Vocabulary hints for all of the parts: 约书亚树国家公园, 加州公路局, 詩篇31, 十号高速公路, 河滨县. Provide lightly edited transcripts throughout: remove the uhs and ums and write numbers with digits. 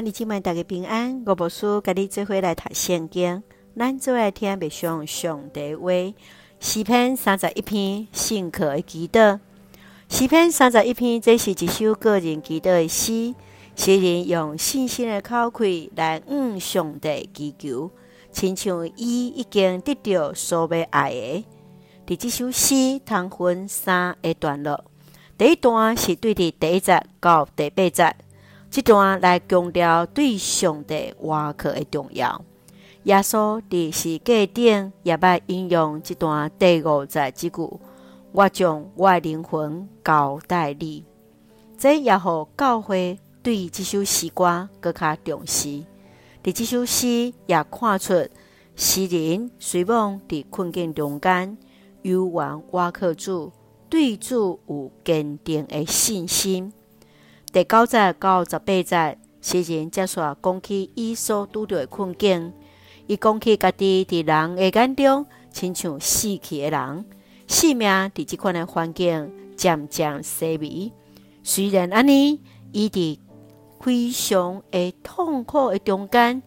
你今晚大家平安，我无事，跟你做伙来读圣经。咱做来听默想上帝话。诗篇31篇信靠的祈祷。诗篇31篇，这是一首个人祈祷的诗，诗人用信心的口气来向上帝祈求，亲像伊已经得到所要爱的。伫这首诗通分三个段落，第一段是对伫第一节到第八节。这段来强调对上帝话课的重要。耶稣在十字架也要引用这段第五节这句：我将我的灵魂交代你。这也让教会对这首诗歌更加重视。在这首诗也看出诗人虽望在困境中间，犹原倚靠主，对主有坚定的信心。第九节到十八节，诗人接续讲起伊所拄着的困境。伊讲起家己伫人的眼中，亲像死去的人，生命伫即款的环境渐渐衰微。虽然安尼，伊伫非常的痛苦的中间，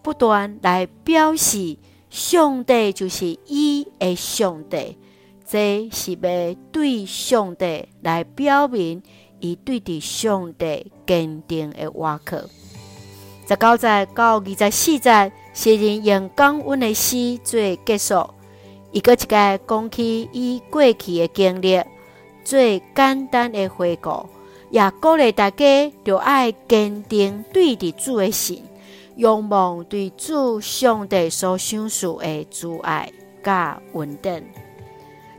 不断来表示上帝就是伊的上帝，这是要对上帝来表明。伊对伫上帝坚定的话课。19节到24节，诗人用感恩的诗做结束。伊阁一个讲起伊过去的经历，做简单的回顾，也鼓励大家着爱坚定对伫主的信，仰望对主上帝所赏赐的慈爱甲稳定。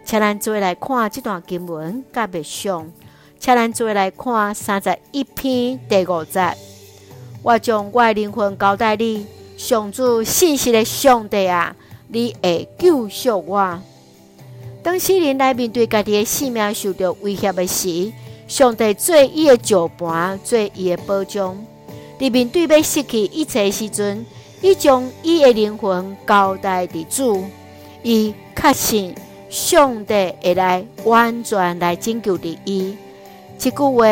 请咱做来看这段经文甲默想。请咱做来看31篇第5节，我将我的灵魂交代你，上主信实的上帝啊，你会救赎我。当世人来面对家己的性命受到威胁的时，上帝做伊的石盘，做伊的保障。在面对要失去一切的时阵，伊将伊的灵魂交代伫主，伊确信上帝会来完全来拯救伫伊。这句话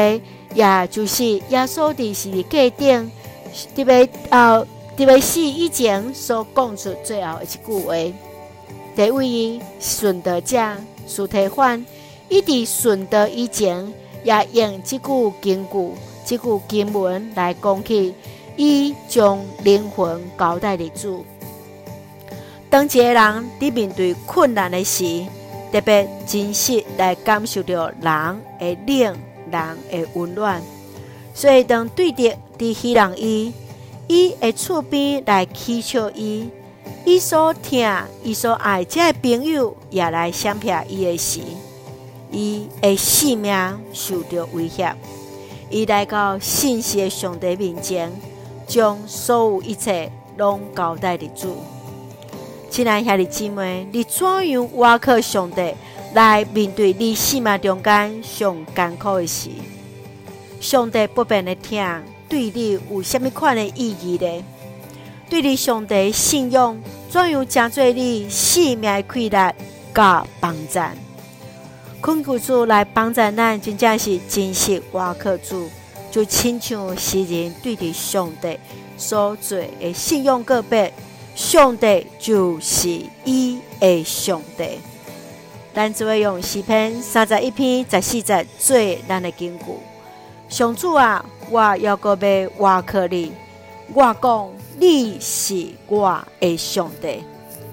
也就是耶稣在十字架顶在死以前所讲出最后的一句话。第一，顺道者司提反，伊在顺道以前也用这句经文来讲起伊将灵魂交代给主。当一个人在面对困难的时，特别真实来感受到人的冷，人的温暖，所以当对敌伫希人伊的厝边来祈求伊，伊所听、伊所爱这朋友也来相骗伊的时，伊的性命受到威胁。伊来到信实的上帝面前，将所有一切拢交代伫主。亲爱兄弟姊妹，你怎样倚靠上帝？来面对你生命中间上艰苦的事，上帝不变的疼对你有什么款的意义呢？对你上帝的信仰，怎样成做你生命的快乐甲帮助？恳求主来帮助咱，真正是真实倚靠主，就亲像诗人对你上帝所做的信仰告白，上帝就是伊的上帝。咱只会用诗篇31篇14节做咱的根据。上主啊，我犹阁要倚靠你，我讲你是我的上帝。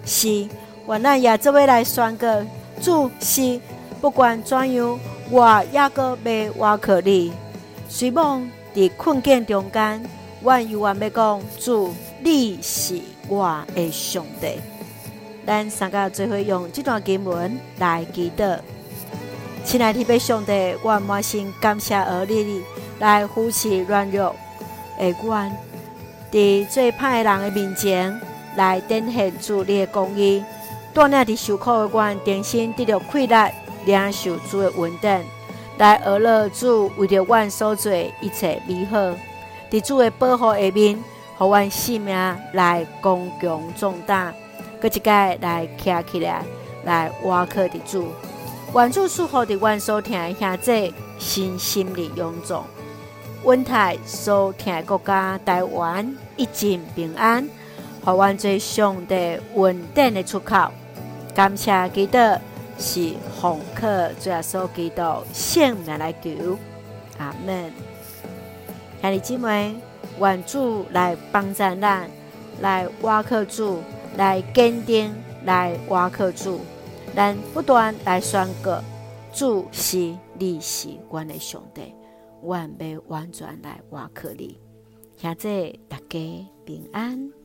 是，我咱也只会来宣告，主是，不管怎样，我犹阁要倚靠你。虽望伫困境中间，我犹原要讲，主你是我的上帝。咱三个做伙用这段经文来祈祷。亲爱的弟兄姊妹，我满心感谢而你来扶持软弱的我，在最歹的人的面前来展现主你的公义，锻炼在受苦的我重新得到快乐，领受主的恩典，来阿乐主为着我所做一切美好。在主的保护下面，让我性命来刚强壮大，各一次来站起来，来倚靠的主，愿主赐福在我所听的兄弟身心灵勇壮，阮台所听的国家台湾一尽平安，互阮做上帝稳定的出口。感谢基督，是奉靠主耶稣基督圣名来求，阿门。兄弟姊妹，愿主来帮助咱，来挖靠主，来坚定，来挖靠主。咱不断来宣告，主是你是阮的上帝，阮要完全来挖靠你。现在大家平安。